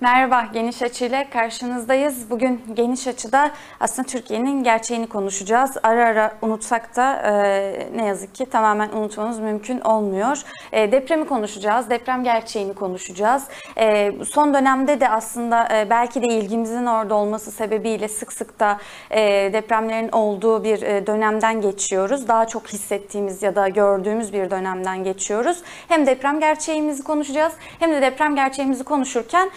Merhaba, Geniş Açı ile karşınızdayız. Bugün Geniş Açı'da aslında Türkiye'nin gerçeğini konuşacağız. Ara ara unutsak da ne yazık ki tamamen unutmamız mümkün olmuyor. Depremi konuşacağız, deprem gerçeğini konuşacağız. Son dönemde de aslında belki de ilgimizin orada olması sebebiyle sık sık da depremlerin olduğu bir dönemden geçiyoruz. Daha çok hissettiğimiz ya da gördüğümüz bir dönemden geçiyoruz. Hem deprem gerçeğimizi konuşacağız hem de deprem gerçeğimizi konuşurken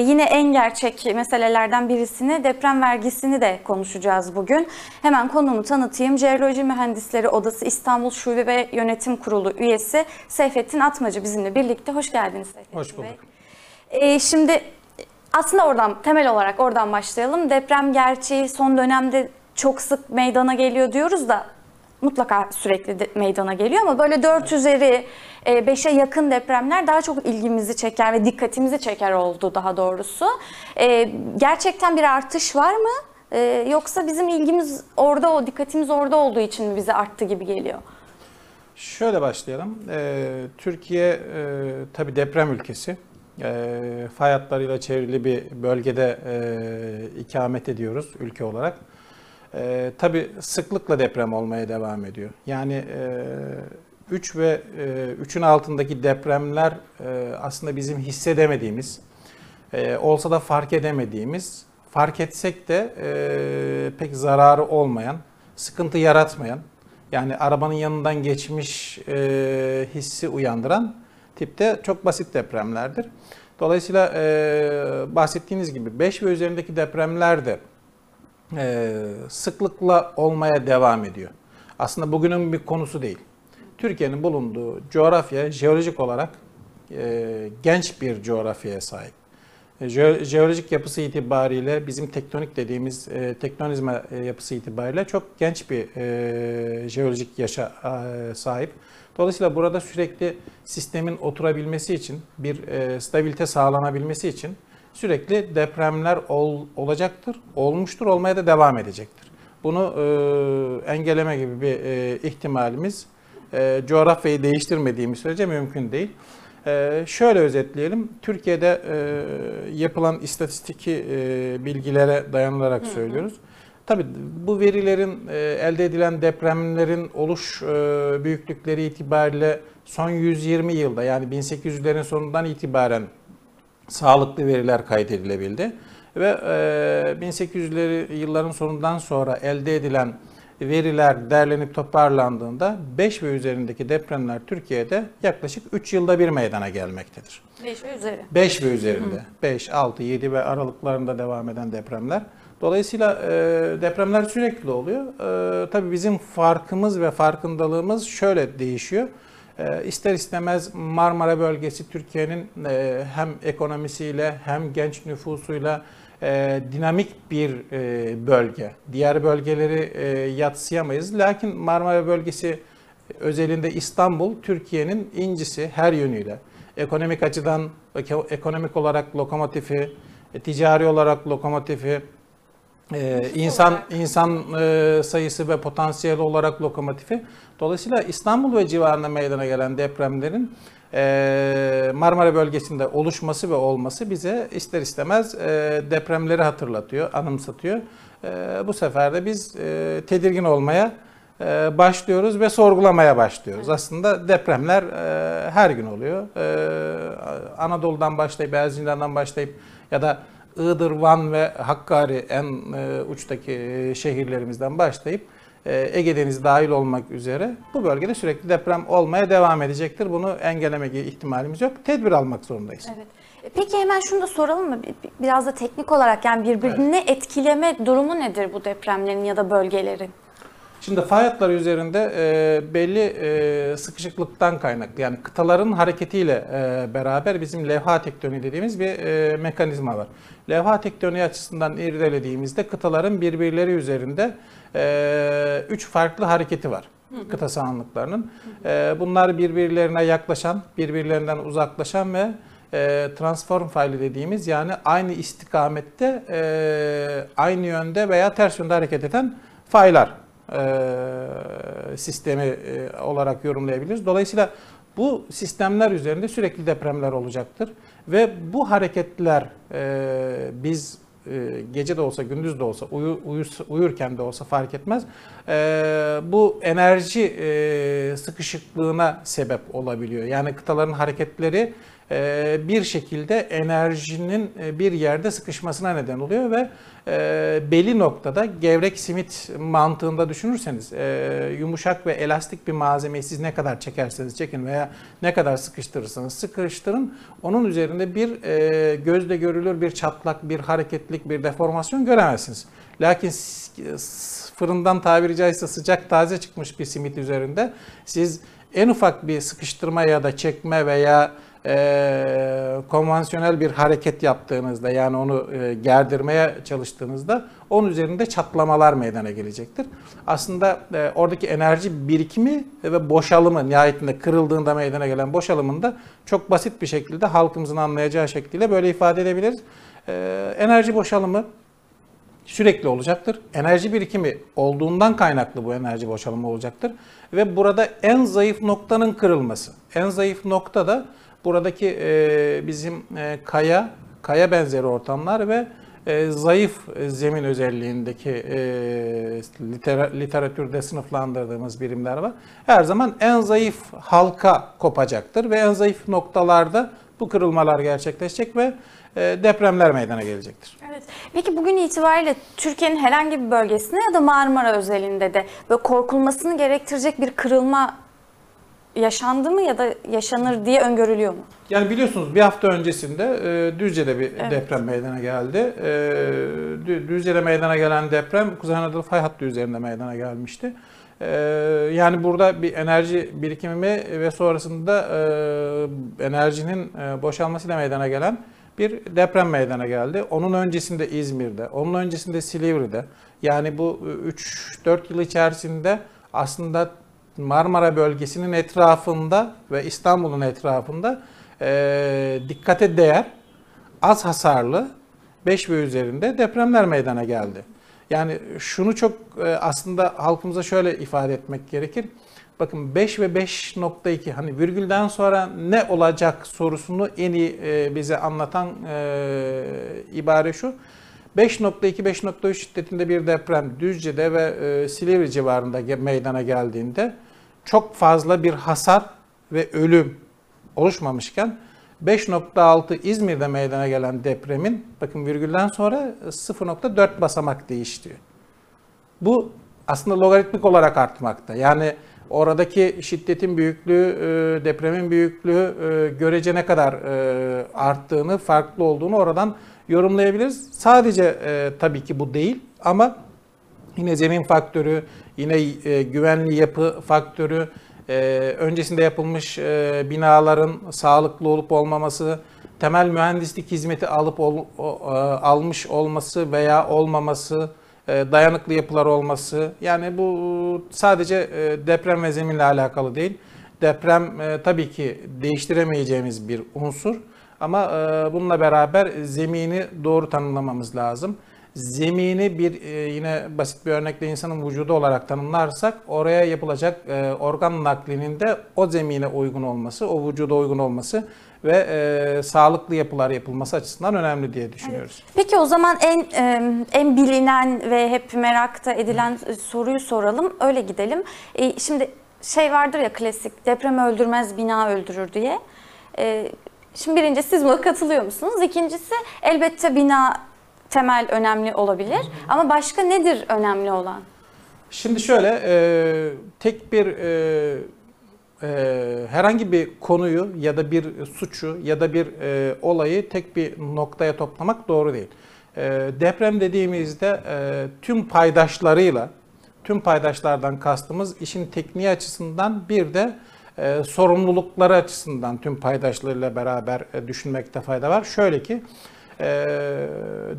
yine en gerçek meselelerden birisini, deprem vergisini de konuşacağız bugün. Hemen konumu tanıtayım. Jeoloji Mühendisleri Odası İstanbul Şube ve Yönetim Kurulu üyesi Seyfettin Atmaca bizimle birlikte. Hoş geldiniz Seyfettin Bey. Hoş bulduk. Şimdi aslında temel olarak oradan başlayalım. Deprem gerçeği son dönemde çok sık meydana geliyor diyoruz da mutlaka sürekli meydana geliyor ama böyle 4 üzeri 5'e yakın depremler daha çok ilgimizi çeker ve dikkatimizi çeker oldu daha doğrusu. Gerçekten bir artış var mı? Yoksa bizim ilgimiz orada, o dikkatimiz orada olduğu için mi bize arttı gibi geliyor? Şöyle başlayalım. Türkiye tabii deprem ülkesi. Fay hatlarıyla çevrili bir bölgede ikamet ediyoruz ülke olarak. Tabii sıklıkla deprem olmaya devam ediyor. Yani 3 ve 3'ün altındaki depremler aslında bizim hissedemediğimiz, olsa da fark edemediğimiz, fark etsek de pek zararı olmayan, sıkıntı yaratmayan, yani arabanın yanından geçmiş hissi uyandıran tipte çok basit depremlerdir. Dolayısıyla bahsettiğiniz gibi 5 ve üzerindeki depremler de sıklıkla olmaya devam ediyor. Aslında bugünün bir konusu değil. Türkiye'nin bulunduğu coğrafya jeolojik olarak genç bir coğrafyaya sahip. Jeolojik yapısı itibariyle bizim tektonik dediğimiz tektonizma yapısı itibariyle çok genç bir jeolojik yaşa sahip. Dolayısıyla burada sürekli sistemin oturabilmesi için, bir stabilite sağlanabilmesi için sürekli depremler olacaktır, olmuştur, olmaya da devam edecektir. Bunu engelleme gibi bir ihtimalimiz, coğrafyayı değiştirmediğimiz sürece mümkün değil. Şöyle özetleyelim, Türkiye'de yapılan istatistiki bilgilere dayanarak söylüyoruz. Tabii bu verilerin, elde edilen depremlerin oluş büyüklükleri itibariyle son 120 yılda, yani 1800'lerin sonundan itibaren sağlıklı veriler kaydedilebildi ve 1800'leri yılların sonundan sonra elde edilen veriler derlenip toparlandığında 5 ve üzerindeki depremler Türkiye'de yaklaşık 3 yılda bir meydana gelmektedir. 5 ve üzeri. 5 ve üzerinde. 5, 6, 7 ve aralıklarında devam eden depremler. Dolayısıyla depremler sürekli oluyor. Tabii bizim farkımız ve farkındalığımız şöyle değişiyor. İster istemez Marmara bölgesi Türkiye'nin hem ekonomisiyle hem genç nüfusuyla dinamik bir bölge. Diğer bölgeleri yadsıyamayız. Lakin Marmara bölgesi özelinde İstanbul Türkiye'nin incisi her yönüyle. Ekonomik açıdan, ekonomik olarak lokomotifi, ticari olarak lokomotifi, insan sayısı ve potansiyel olarak lokomotifi. Dolayısıyla İstanbul ve civarında meydana gelen depremlerin Marmara bölgesinde oluşması ve olması bize ister istemez depremleri hatırlatıyor, anımsatıyor. Bu sefer de biz tedirgin olmaya başlıyoruz ve sorgulamaya başlıyoruz. Evet. Aslında depremler her gün oluyor. Anadolu'dan başlayıp, Erzincan'dan başlayıp ya da Iğdır, Van ve Hakkari en uçtaki şehirlerimizden başlayıp Ege Denizi dahil olmak üzere bu bölgede sürekli deprem olmaya devam edecektir. Bunu engelleme ihtimalimiz yok. Tedbir almak zorundayız. Evet. Peki hemen şunu da soralım mı? Biraz da teknik olarak, yani birbirini etkileme durumu nedir bu depremlerin ya da bölgelerin? Şimdi fay hatları üzerinde belli sıkışıklıktan kaynaklı, yani kıtaların hareketiyle beraber bizim levha tektoniği dediğimiz bir mekanizma var. Levha tektoniği açısından irdelediğimizde kıtaların birbirleri üzerinde 3 farklı hareketi var. Kıta sahanlıklarının. Bunlar birbirlerine yaklaşan, birbirlerinden uzaklaşan ve transform faylı dediğimiz, yani aynı istikamette, aynı yönde veya ters yönde hareket eden faylar sistemi olarak yorumlayabiliriz. Dolayısıyla Bu sistemler üzerinde sürekli depremler olacaktır. Ve bu hareketler biz gece de olsa gündüz de olsa uyurken de olsa fark etmez. Bu enerji sıkışıklığına sebep olabiliyor. Yani kıtaların hareketleri bir şekilde enerjinin bir yerde sıkışmasına neden oluyor ve belli noktada gevrek simit mantığında düşünürseniz yumuşak ve elastik bir malzemeyi siz ne kadar çekerseniz çekin veya ne kadar sıkıştırırsanız sıkıştırın, onun üzerinde bir gözle görülür bir çatlak, bir hareketlik, bir deformasyon göremezsiniz. Lakin fırından tabiri caizse sıcak taze çıkmış bir simit üzerinde siz en ufak bir sıkıştırma ya da çekme veya konvansiyonel bir hareket yaptığınızda, yani onu gerdirmeye çalıştığınızda onun üzerinde çatlamalar meydana gelecektir. Aslında oradaki enerji birikimi ve boşalımı, nihayetinde kırıldığında meydana gelen boşalımın da çok basit bir şekilde halkımızın anlayacağı şekliyle böyle ifade edebiliriz. Enerji boşalımı sürekli olacaktır. Enerji birikimi olduğundan kaynaklı bu enerji boşalımı olacaktır. Ve burada en zayıf noktanın kırılması. En zayıf nokta da buradaki bizim kaya benzeri ortamlar ve zayıf zemin özelliğindeki literatürde sınıflandırdığımız birimler var. Her zaman en zayıf halka kopacaktır ve en zayıf noktalarda bu kırılmalar gerçekleşecek ve depremler meydana gelecektir. Evet. Peki bugün itibariyle Türkiye'nin herhangi bir bölgesinde ya da Marmara özelinde de böyle korkulmasını gerektirecek bir kırılma yaşandı mı ya da yaşanır diye öngörülüyor mu? Yani biliyorsunuz bir hafta öncesinde Düzce'de bir deprem meydana geldi. Düzce'de meydana gelen deprem Kuzey Anadolu Fay Hattı üzerinde meydana gelmişti. Yani burada bir enerji birikimi ve sonrasında enerjinin boşalmasıyla meydana gelen bir deprem meydana geldi. Onun öncesinde İzmir'de, onun öncesinde Silivri'de. Yani bu 3-4 yıl içerisinde aslında Marmara bölgesinin etrafında ve İstanbul'un etrafında dikkate değer az hasarlı 5 ve üzerinde depremler meydana geldi. Yani şunu çok aslında halkımıza şöyle ifade etmek gerekir. Bakın 5 ve 5.2 hani virgülden sonra ne olacak sorusunu en iyi bize anlatan ibare şu. 5.2-5.3 şiddetinde bir deprem Düzce'de ve Silivri civarında meydana geldiğinde çok fazla bir hasar ve ölüm oluşmamışken 5.6 İzmir'de meydana gelen depremin bakın virgülden sonra 0.4 basamak değişiyor. Bu aslında logaritmik olarak artmakta. Yani oradaki şiddetin büyüklüğü, depremin büyüklüğü görece ne kadar arttığını, farklı olduğunu oradan yorumlayabiliriz. Sadece tabii ki bu değil ama yine zemin faktörü, yine güvenli yapı faktörü, öncesinde yapılmış binaların sağlıklı olup olmaması, temel mühendislik hizmeti almış olması veya olmaması, dayanıklı yapılar olması. Yani bu sadece deprem ve zeminle alakalı değil. Deprem tabii ki değiştiremeyeceğimiz bir unsur. Ama bununla beraber zemini doğru tanımlamamız lazım. Zemini bir yine basit bir örnekle insanın vücudu olarak tanımlarsak oraya yapılacak organ naklinin de o zemine uygun olması, o vücuda uygun olması ve sağlıklı yapılar yapılması açısından önemli diye düşünüyoruz. Evet. Peki o zaman en bilinen ve hep merakta edilen soruyu soralım, öyle gidelim. Şimdi şey vardır ya klasik, deprem öldürmez bina öldürür diye. Şimdi birinci siz buna katılıyor musunuz? İkincisi elbette bina temel önemli olabilir. Ama başka nedir önemli olan? Şimdi şöyle tek bir herhangi bir konuyu ya da bir suçu ya da bir olayı tek bir noktaya toplamak doğru değil. Deprem dediğimizde tüm paydaşlarıyla, tüm paydaşlardan kastımız işin tekniği açısından bir de sorumlulukları açısından tüm paydaşlarıyla beraber düşünmekte fayda var. Şöyle ki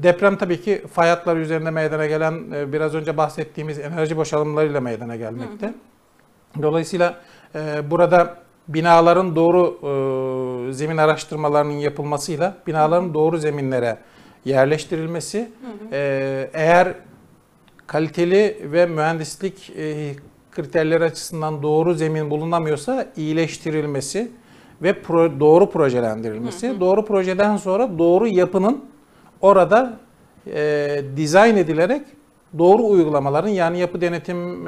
deprem tabii ki fay hatları üzerinde meydana gelen biraz önce bahsettiğimiz enerji boşalımlarıyla meydana gelmekte. Dolayısıyla burada binaların doğru zemin araştırmalarının yapılmasıyla binaların doğru zeminlere yerleştirilmesi, eğer kaliteli ve mühendislik kriterler açısından doğru zemin bulunamıyorsa iyileştirilmesi ve doğru projelendirilmesi. Hı hı. Doğru projeden sonra doğru yapının orada dizayn edilerek doğru uygulamaların, yani yapı denetim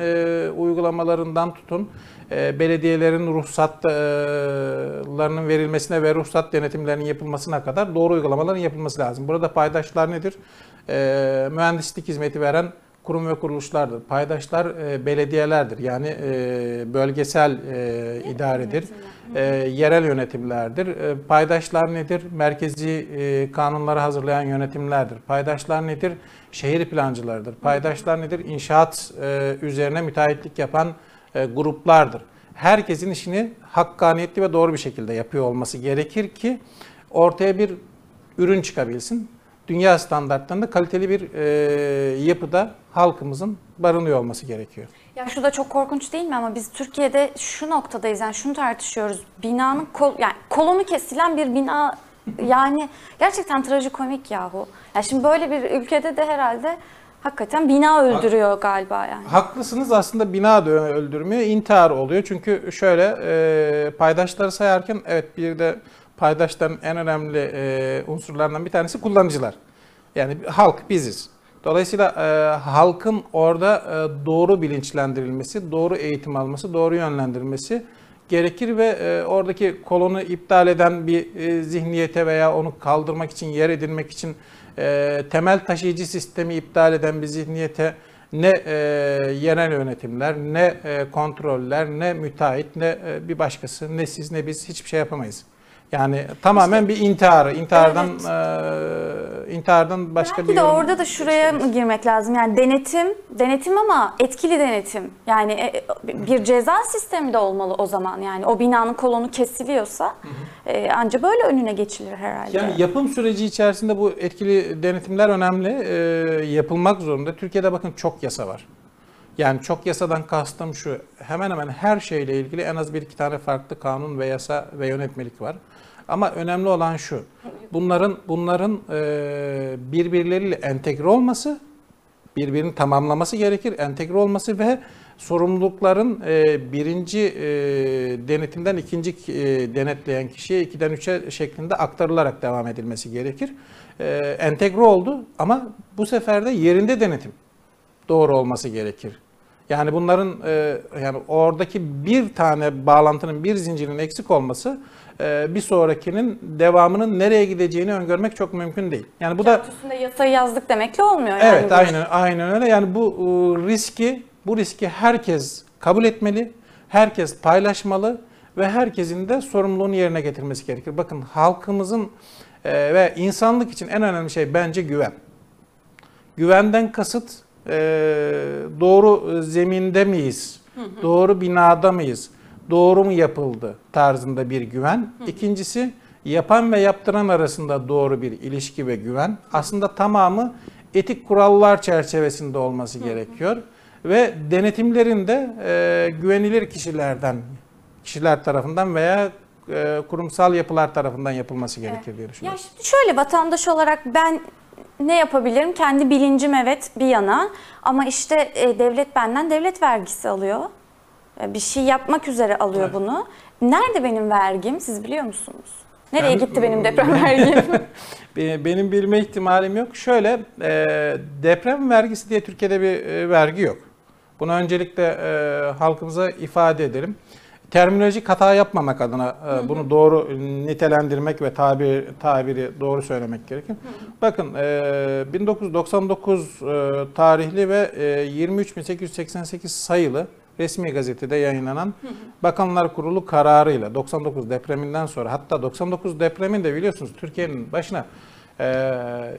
uygulamalarından tutun, belediyelerin ruhsatlarının verilmesine ve ruhsat denetimlerinin yapılmasına kadar doğru uygulamaların yapılması lazım. Burada paydaşlar nedir? Mühendislik hizmeti veren kurum ve kuruluşlardır. Paydaşlar belediyelerdir. Yani bölgesel idaredir. Yerel yönetimlerdir. Paydaşlar nedir? Merkezi kanunları hazırlayan yönetimlerdir. Paydaşlar nedir? Şehir plancılarıdır. Paydaşlar nedir? İnşaat üzerine müteahhitlik yapan gruplardır. Herkesin işini hakkaniyetli ve doğru bir şekilde yapıyor olması gerekir ki ortaya bir ürün çıkabilsin. Dünya standartlarında kaliteli bir yapıda halkımızın barınıyor olması gerekiyor. Ya şu da çok korkunç değil mi, ama biz Türkiye'de şu noktadayız, yani şunu tartışıyoruz. Binanın yani kolonu kesilen bir bina, yani gerçekten trajikomik yahu. Yani şimdi böyle bir ülkede de herhalde hakikaten bina öldürüyor galiba yani. Haklısınız, aslında bina da öldürmüyor, intihar oluyor. Çünkü şöyle paydaşları sayarken evet, bir de paydaşların en önemli unsurlarından bir tanesi kullanıcılar. Yani halk biziz. Dolayısıyla halkın orada doğru bilinçlendirilmesi, doğru eğitim alması, doğru yönlendirilmesi gerekir ve oradaki kolonu iptal eden bir zihniyete veya onu kaldırmak için, yer edinmek için temel taşıyıcı sistemi iptal eden bir zihniyete ne yerel yönetimler, ne kontroller, ne müteahhit, ne bir başkası, ne siz ne biz hiçbir şey yapamayız. Yani tamamen işte, bir intihardan evet. İntihardan başka belki bir yol. Orada da şuraya girmek lazım. Yani denetim ama etkili denetim. Yani bir ceza sistemi de olmalı o zaman. Yani o binanın kolonu kesiliyorsa ancak böyle önüne geçilir herhalde. Yani yapım süreci içerisinde bu etkili denetimler önemli. Yapılmak zorunda. Türkiye'de bakın çok yasa var. Yani çok yasadan kastım şu, hemen hemen her şeyle ilgili en az bir iki tane farklı kanun ve yasa ve yönetmelik var. Ama önemli olan şu, bunların birbirleriyle entegre olması, birbirini tamamlaması gerekir, entegre olması ve sorumlulukların birinci denetimden ikinci denetleyen kişiye 2'den 3'e şeklinde aktarılarak devam edilmesi gerekir. Entegre oldu ama bu sefer de yerinde denetim doğru olması gerekir. Yani bunların yani oradaki bir tane bağlantının, bir zincirin eksik olması bir sonrakinin devamının nereye gideceğini öngörmek çok mümkün değil. Yani bu da üstünde yasayı yazdık demekle olmuyor. Evet, yani aynen öyle. Yani bu riski herkes kabul etmeli, herkes paylaşmalı ve herkesin de sorumluluğunu yerine getirmesi gerekir. Bakın halkımızın ve insanlık için en önemli şey bence güven. Güvenden kasıt doğru zeminde miyiz? Doğru binada mıyız? Doğru mu yapıldı? Tarzında bir güven. İkincisi, yapan ve yaptıran arasında doğru bir ilişki ve güven. Aslında tamamı etik kurallar çerçevesinde olması gerekiyor. Ve denetimlerin de güvenilir kişiler tarafından veya kurumsal yapılar tarafından yapılması gerekir diye düşünüyorum. Ya şimdi şöyle, vatandaş olarak ben ne yapabilirim? Kendi bilincim evet bir yana, ama işte devlet benden devlet vergisi alıyor. Bir şey yapmak üzere alıyor evet. Bunu. Nerede benim vergim? Siz biliyor musunuz? Nereye gitti benim deprem vergim? Benim bilme ihtimalim yok. Şöyle, deprem vergisi diye Türkiye'de bir vergi yok. Bunu öncelikle halkımıza ifade edelim. Terminolojik hata yapmamak adına bunu doğru nitelendirmek ve tabiri doğru söylemek gerekir. Bakın 1999 tarihli ve 23.888 sayılı resmi gazetede yayınlanan Bakanlar Kurulu kararıyla 99 depreminden sonra, hatta 99 depreminde biliyorsunuz Türkiye'nin başına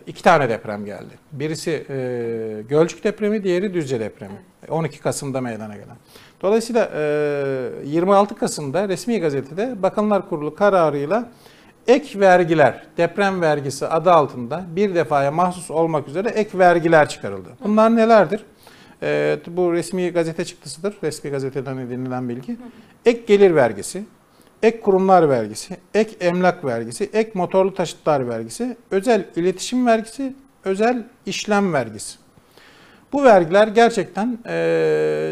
2 tane deprem geldi. Birisi Gölcük depremi, diğeri Düzce depremi. 12 Kasım'da meydana gelen. Dolayısıyla 26 Kasım'da resmi gazetede Bakanlar Kurulu kararıyla ek vergiler, deprem vergisi adı altında bir defaya mahsus olmak üzere ek vergiler çıkarıldı. Bunlar nelerdir? Bu resmi gazete çıktısıdır. Resmi gazeteden edinilen bilgi. Ek gelir vergisi, ek kurumlar vergisi, ek emlak vergisi, ek motorlu taşıtlar vergisi, özel iletişim vergisi, özel işlem vergisi. Bu vergiler gerçekten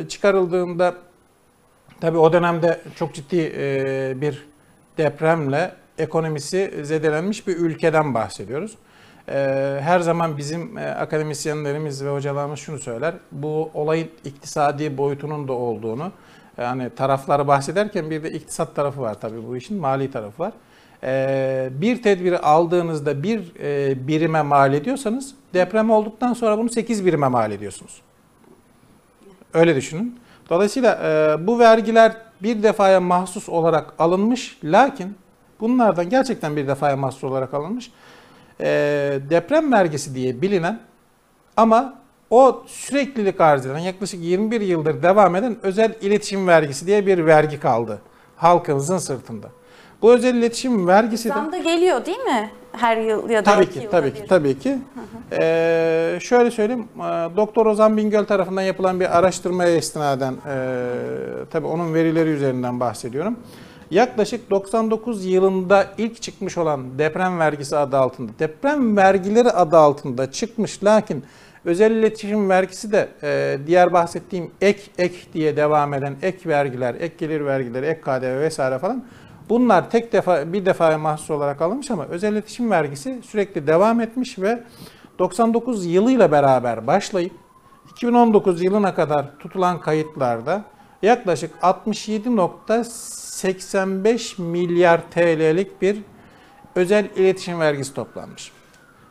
çıkarıldığında Tabii o dönemde çok ciddi bir depremle ekonomisi zedelenmiş bir ülkeden bahsediyoruz. Her zaman bizim akademisyenlerimiz ve hocalarımız şunu söyler, bu olayın iktisadi boyutunun da olduğunu, yani tarafları bahsederken bir de iktisat tarafı var tabii bu işin, mali tarafı var. Bir tedbiri aldığınızda bir birime mal ediyorsanız, deprem olduktan sonra bunu 8 birime mal ediyorsunuz. Öyle düşünün. Dolayısıyla bu vergiler bir defaya mahsus olarak alınmış, lakin bunlardan gerçekten bir defaya mahsus olarak alınmış deprem vergisi diye bilinen ama o süreklilik arz eden, yaklaşık 21 yıldır devam eden özel iletişim vergisi diye bir vergi kaldı halkımızın sırtında. Bu özel iletişim vergisi de... Zam da geliyor değil mi? Her yıl ya da tabii ki. Hı hı. Şöyle söyleyeyim, Doktor Ozan Bingöl tarafından yapılan bir araştırmaya istinaden, tabii onun verileri üzerinden bahsediyorum. Yaklaşık 99 yılında ilk çıkmış olan deprem vergisi adı altında, deprem vergileri adı altında çıkmış, lakin özel iletişim vergisi de diğer bahsettiğim ek diye devam eden ek vergiler, ek gelir vergileri, ek KDV vesaire falan, bunlar bir defaya mahsus olarak alınmış ama özel iletişim vergisi sürekli devam etmiş ve 99 yılıyla beraber başlayıp 2019 yılına kadar tutulan kayıtlarda yaklaşık 67,85 milyar TL'lik bir özel iletişim vergisi toplanmış.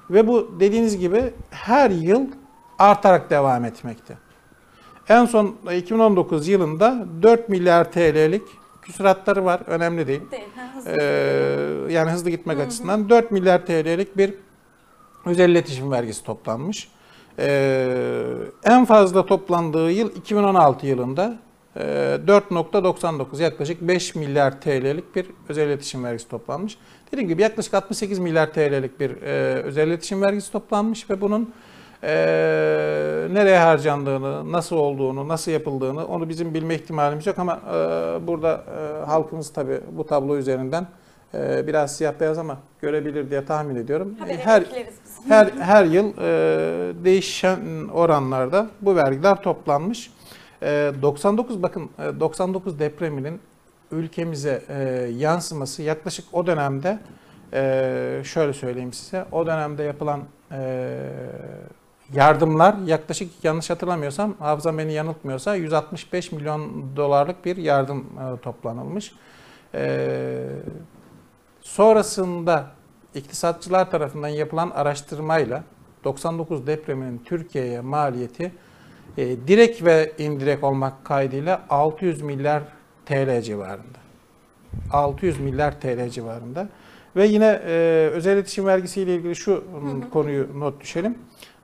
Ve bu dediğiniz gibi her yıl artarak devam etmekte. En son 2019 yılında 4 milyar TL'lik küsuratları var, önemli değil. Yani hızlı gitmek açısından 4 milyar TL'lik bir özel iletişim vergisi toplanmış. En fazla toplandığı yıl 2016 yılında 4,99, yaklaşık 5 milyar TL'lik bir özel iletişim vergisi toplanmış. Dediğim gibi yaklaşık 68 milyar TL'lik bir özel iletişim vergisi toplanmış ve bunun nereye harcandığını, nasıl olduğunu, nasıl yapıldığını onu bizim bilme ihtimalimiz yok ama burada halkımız tabii bu tablo üzerinden biraz siyah beyaz ama görebilir diye tahmin ediyorum. Her yıl değişen oranlarda bu vergiler toplanmış. 99 depreminin ülkemize yansıması yaklaşık o dönemde, şöyle söyleyeyim size, o dönemde yapılan yardımlar yaklaşık, yanlış hatırlamıyorsam, hafızam beni yanıltmıyorsa, 165 milyon dolarlık bir yardım toplanılmış. Sonrasında iktisatçılar tarafından yapılan araştırmayla 99 depreminin Türkiye'ye maliyeti direkt ve indirekt olmak kaydıyla 600 milyar TL civarında. 600 milyar TL civarında. Ve yine özel iletişim vergisiyle ilgili şu konuyu not düşelim.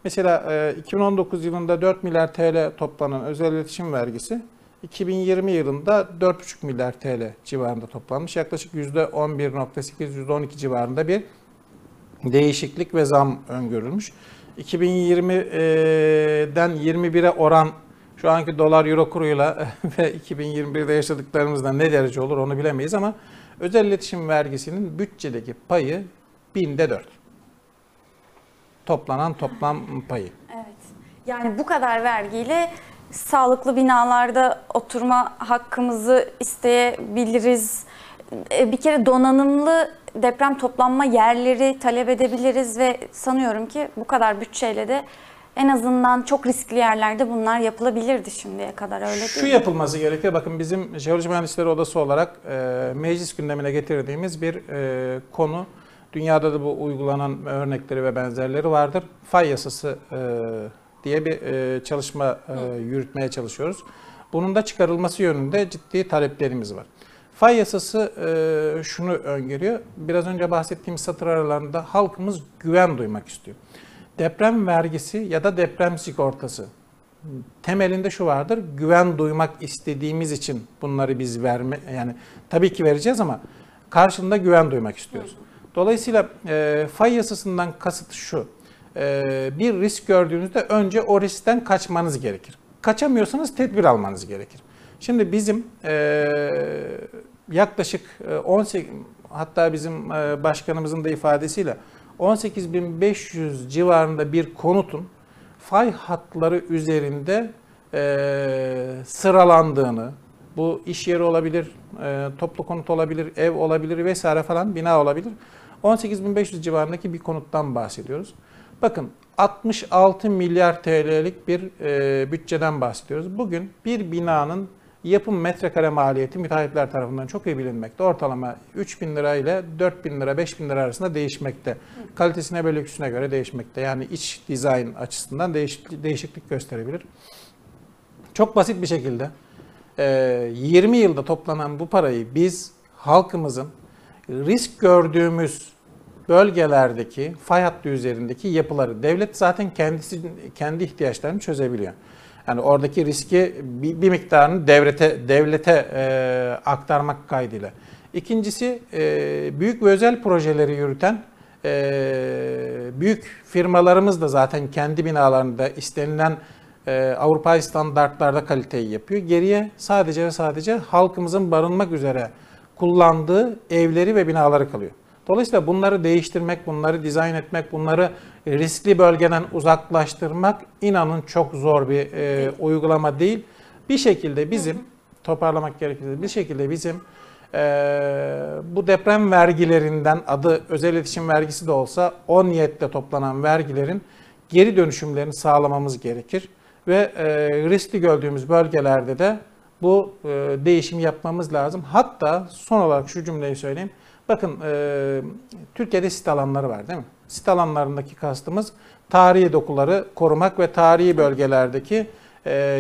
Mesela 2019 yılında 4 milyar TL toplanan özel iletişim vergisi 2020 yılında 4,5 milyar TL civarında toplanmış. Yaklaşık %11,8, %12 civarında bir değişiklik ve zam öngörülmüş. 2020'den 21'e oran şu anki dolar euro kuruyla ve 2021'de yaşadıklarımızla ne derece olur onu bilemeyiz ama özel iletişim vergisinin bütçedeki payı 1/400. Toplanan toplam payı. Evet. Yani bu kadar vergiyle sağlıklı binalarda oturma hakkımızı isteyebiliriz. Bir kere donanımlı deprem toplanma yerleri talep edebiliriz ve sanıyorum ki bu kadar bütçeyle de en azından çok riskli yerlerde bunlar yapılabilirdi şimdiye kadar, öyle değil mi? Şu yapılması gerekiyor. Bakın bizim Jeoloji Mühendisleri Odası olarak meclis gündemine getirdiğimiz bir konu. Dünyada da bu uygulanan örnekleri ve benzerleri vardır. Fay yasası diye bir çalışma yürütmeye çalışıyoruz. Bunun da çıkarılması yönünde ciddi taleplerimiz var. Fay yasası şunu öngörüyor. Biraz önce bahsettiğim satır aralarında halkımız güven duymak istiyor. Deprem vergisi ya da deprem sigortası. Temelinde şu vardır. Güven duymak istediğimiz için bunları biz yani tabii ki vereceğiz ama karşılığında güven duymak istiyoruz. Dolayısıyla fay yasasından kasıt şu. Bir risk gördüğünüzde önce o riskten kaçmanız gerekir. Kaçamıyorsanız tedbir almanız gerekir. Şimdi bizim yaklaşık 18, hatta bizim başkanımızın da ifadesiyle 18.500 civarında bir konutun fay hatları üzerinde sıralandığını Bu iş yeri olabilir, toplu konut olabilir, ev olabilir vesaire falan, bina olabilir. 18.500 civarındaki bir konuttan bahsediyoruz. Bakın 66 milyar TL'lik bir bütçeden bahsediyoruz. Bugün bir binanın yapım metrekare maliyeti müteahhitler tarafından çok iyi bilinmekte. Ortalama 3.000 lira ile 4.000 lira, 5.000 lira arasında değişmekte. Kalitesine ve lüksüne göre değişmekte. Yani iç dizayn açısından değişiklik gösterebilir. Çok basit bir şekilde 20 yılda toplanan bu parayı biz halkımızın risk gördüğümüz bölgelerdeki fay hattı üzerindeki yapıları devlet zaten kendi ihtiyaçlarını çözebiliyor. Yani oradaki riski bir miktarını devlete aktarmak kaydıyla. İkincisi büyük ve özel projeleri yürüten büyük firmalarımız da zaten kendi binalarında istenilen Avrupa standartlarda kaliteyi yapıyor. Geriye sadece ve sadece halkımızın barınmak üzere kullandığı evleri ve binaları kalıyor. Dolayısıyla bunları değiştirmek, bunları dizayn etmek, bunları riskli bölgeden uzaklaştırmak inanın çok zor bir uygulama değil. Bir şekilde bizim, toparlamak gerekirse, bir şekilde bizim bu deprem vergilerinden, adı özel iletişim vergisi de olsa o niyetle toplanan vergilerin geri dönüşümlerini sağlamamız gerekir. Ve riskli gördüğümüz bölgelerde de bu değişimi yapmamız lazım. Hatta son olarak şu cümleyi söyleyeyim. Bakın Türkiye'de sit alanları var değil mi? Sit alanlarındaki kastımız tarihi dokuları korumak ve tarihi bölgelerdeki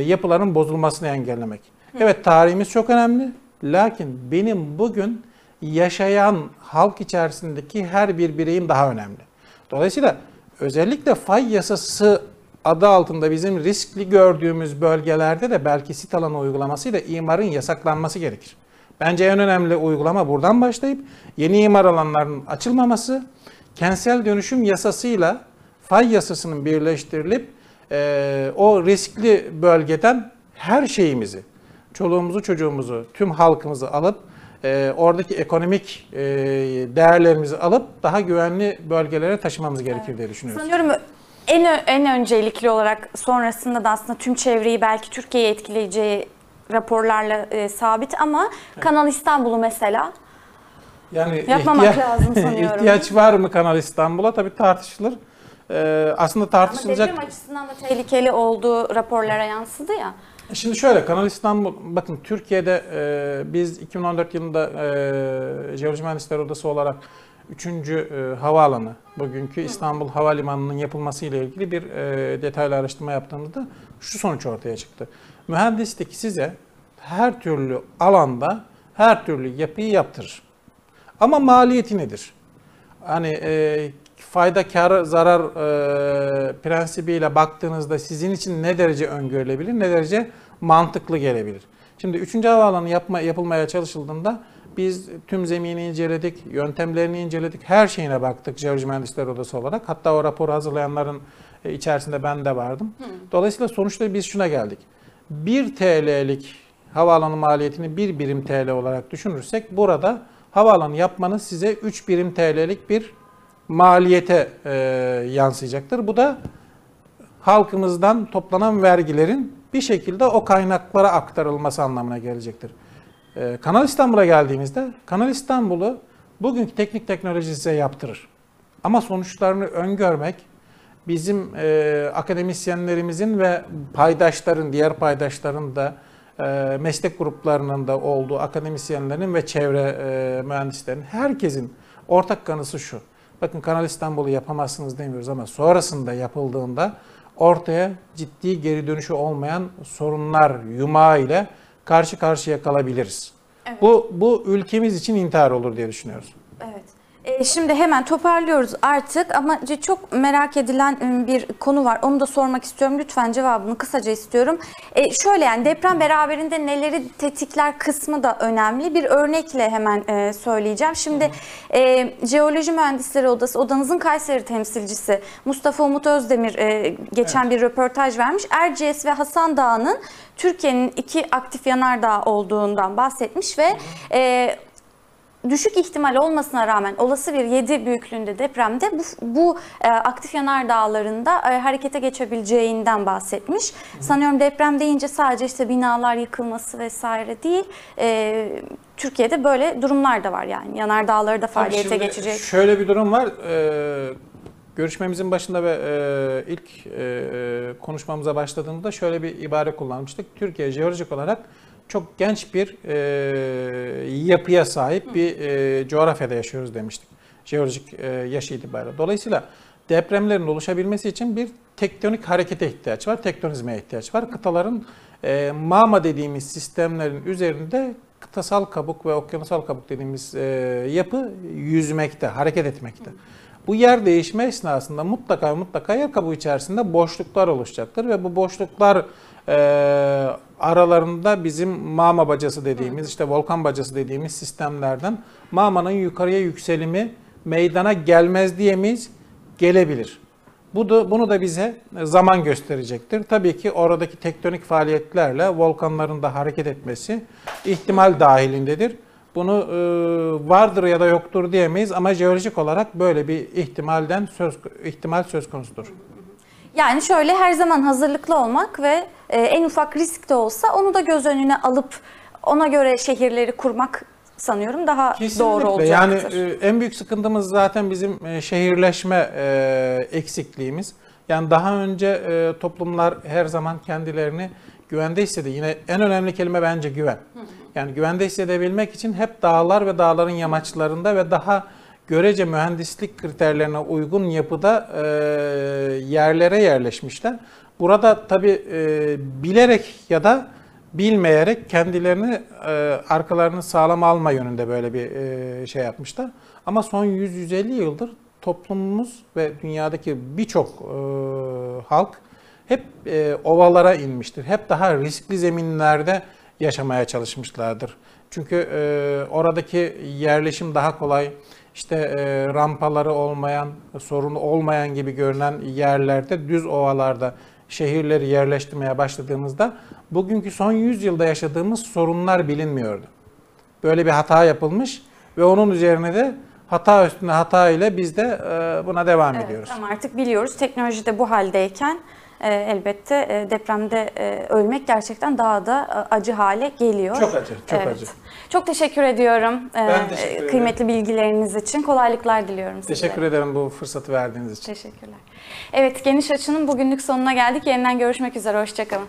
yapıların bozulmasını engellemek. Evet, tarihimiz çok önemli. Lakin benim bugün yaşayan halk içerisindeki her bir bireyim daha önemli. Dolayısıyla özellikle fay yasası adı altında bizim riskli gördüğümüz bölgelerde de belki sit alanı uygulamasıyla imarın yasaklanması gerekir. Bence en önemli uygulama buradan başlayıp yeni imar alanlarının açılmaması, kentsel dönüşüm yasasıyla fay yasasının birleştirilip o riskli bölgeden her şeyimizi, çoluğumuzu, çocuğumuzu, tüm halkımızı alıp oradaki ekonomik değerlerimizi alıp daha güvenli bölgelere taşımamız gerekir diye düşünüyoruz. Sanıyorum en öncelikli olarak sonrasında da aslında tüm çevreyi belki Türkiye'yi etkileyeceği raporlarla sabit ama evet. Kanal İstanbul'u mesela yani yapmamak lazım sanıyorum. İhtiyaç var mı Kanal İstanbul'a? Tabii tartışılır. Aslında tartışılacak. Ama deprem açısından da tehlikeli olduğu raporlara yansıdı ya. Şimdi şöyle, Kanal İstanbul, bakın Türkiye'de biz 2014 yılında Jeoloji Mühendisleri Odası olarak 3. havaalanı, bugünkü İstanbul Havalimanı'nın yapılması ile ilgili bir detaylı araştırma yaptığımızda şu sonuç ortaya çıktı. Mühendislik size her türlü alanda her türlü yapıyı yaptırır. Ama maliyeti nedir? Hani fayda kar zarar prensibiyle baktığınızda sizin için ne derece öngörülebilir, ne derece mantıklı gelebilir? Şimdi 3. havaalanı yapılmaya çalışıldığında biz tüm zemini inceledik, yöntemlerini inceledik, her şeyine baktık Jeoloji Mühendisleri Odası olarak. Hatta o raporu hazırlayanların içerisinde ben de vardım. Dolayısıyla sonuçta biz şuna geldik. 1 TL'lik havaalanı maliyetini 1 birim TL olarak düşünürsek burada havaalanı yapmanız size 3 birim TL'lik bir maliyete yansıyacaktır. Bu da halkımızdan toplanan vergilerin bir şekilde o kaynaklara aktarılması anlamına gelecektir. Kanal İstanbul'a geldiğimizde Kanal İstanbul'u bugünkü teknik teknoloji size yaptırır. Ama sonuçlarını öngörmek bizim akademisyenlerimizin ve paydaşların, diğer paydaşların da meslek gruplarının da olduğu akademisyenlerin ve çevre mühendislerinin, herkesin ortak kanısı şu. Bakın Kanal İstanbul'u yapamazsınız demiyoruz ama sonrasında yapıldığında ortaya ciddi geri dönüşü olmayan sorunlar yumağı ile karşı karşıya kalabiliriz. Evet. Bu ülkemiz için intihar olur diye düşünüyoruz. Evet. Şimdi hemen toparlıyoruz artık ama çok merak edilen bir konu var. Onu da sormak istiyorum. Lütfen cevabını kısaca istiyorum. Şöyle, yani deprem beraberinde neleri tetikler kısmı da önemli. Bir örnekle hemen söyleyeceğim. Şimdi Jeoloji Mühendisleri Odası, odanızın Kayseri temsilcisi Mustafa Umut Özdemir geçen bir röportaj vermiş. Erciyes ve Hasan Dağı'nın Türkiye'nin 2 aktif yanardağ olduğundan bahsetmiş ve düşük ihtimal olmasına rağmen olası bir 7 büyüklüğünde depremde bu aktif yanardağlarında harekete geçebileceğinden bahsetmiş. Sanıyorum deprem deyince sadece işte binalar yıkılması vesaire değil, Türkiye'de böyle durumlar da var yani. Yanardağları da faaliyete geçecek. Şöyle bir durum var. Görüşmemizin başında ve ilk konuşmamıza başladığımızda şöyle bir ibare kullanmıştık. Türkiye jeolojik olarak çok genç bir yapıya sahip bir coğrafyada yaşıyoruz demiştik. Jeolojik yaş itibariyle. Dolayısıyla depremlerin oluşabilmesi için bir tektonik harekete ihtiyaç var, tektonizmeye ihtiyaç var. Kıtaların mama dediğimiz sistemlerin üzerinde kıtasal kabuk ve okyanusal kabuk dediğimiz yapı yüzmekte, hareket etmekte. Bu yer değişme esnasında mutlaka yer kabuğu içerisinde boşluklar oluşacaktır ve bu boşluklar aralarında bizim mama bacası dediğimiz, işte volkan bacası dediğimiz sistemlerden mamanın yukarıya yükselimi meydana gelmez diyemeyiz, gelebilir. Bunu da bize zaman gösterecektir. Tabii ki oradaki tektonik faaliyetlerle volkanların da hareket etmesi ihtimal dahilindedir. Bunu vardır ya da yoktur diyemeyiz ama jeolojik olarak böyle bir ihtimalden söz konusudur. Yani şöyle, her zaman hazırlıklı olmak ve en ufak risk de olsa onu da göz önüne alıp ona göre şehirleri kurmak sanıyorum daha doğru olacaktır. Yani en büyük sıkıntımız zaten bizim şehirleşme eksikliğimiz. Yani daha önce toplumlar her zaman kendilerini güvende hissedi. Yine en önemli kelime bence güven. Yani güvende hissedebilmek için hep dağlar ve dağların yamaçlarında ve daha görece mühendislik kriterlerine uygun yapıda yerlere yerleşmişler. Burada tabii bilerek ya da bilmeyerek kendilerini arkalarını sağlam alma yönünde böyle bir şey yapmışlar. Ama son 100-150 yıldır toplumumuz ve dünyadaki birçok halk hep ovalara inmiştir. Hep daha riskli zeminlerde yaşamaya çalışmışlardır. Çünkü oradaki yerleşim daha kolay, işte rampaları olmayan, sorunu olmayan gibi görünen yerlerde, düz ovalarda şehirleri yerleştirmeye başladığımızda bugünkü son 100 yılda yaşadığımız sorunlar bilinmiyordu. Böyle bir hata yapılmış ve onun üzerine de hata üstüne hata ile biz de buna devam ediyoruz. Ama artık biliyoruz, teknoloji de bu haldeyken elbette depremde ölmek gerçekten daha da acı hale geliyor. Çok acı, çok acı. Çok teşekkür ediyorum kıymetli bilgileriniz için. Kolaylıklar diliyorum size. Teşekkür ederim bu fırsatı verdiğiniz için. Teşekkürler. Evet, Geniş Açı'nın bugünlük sonuna geldik. Yeniden görüşmek üzere, hoşçakalın.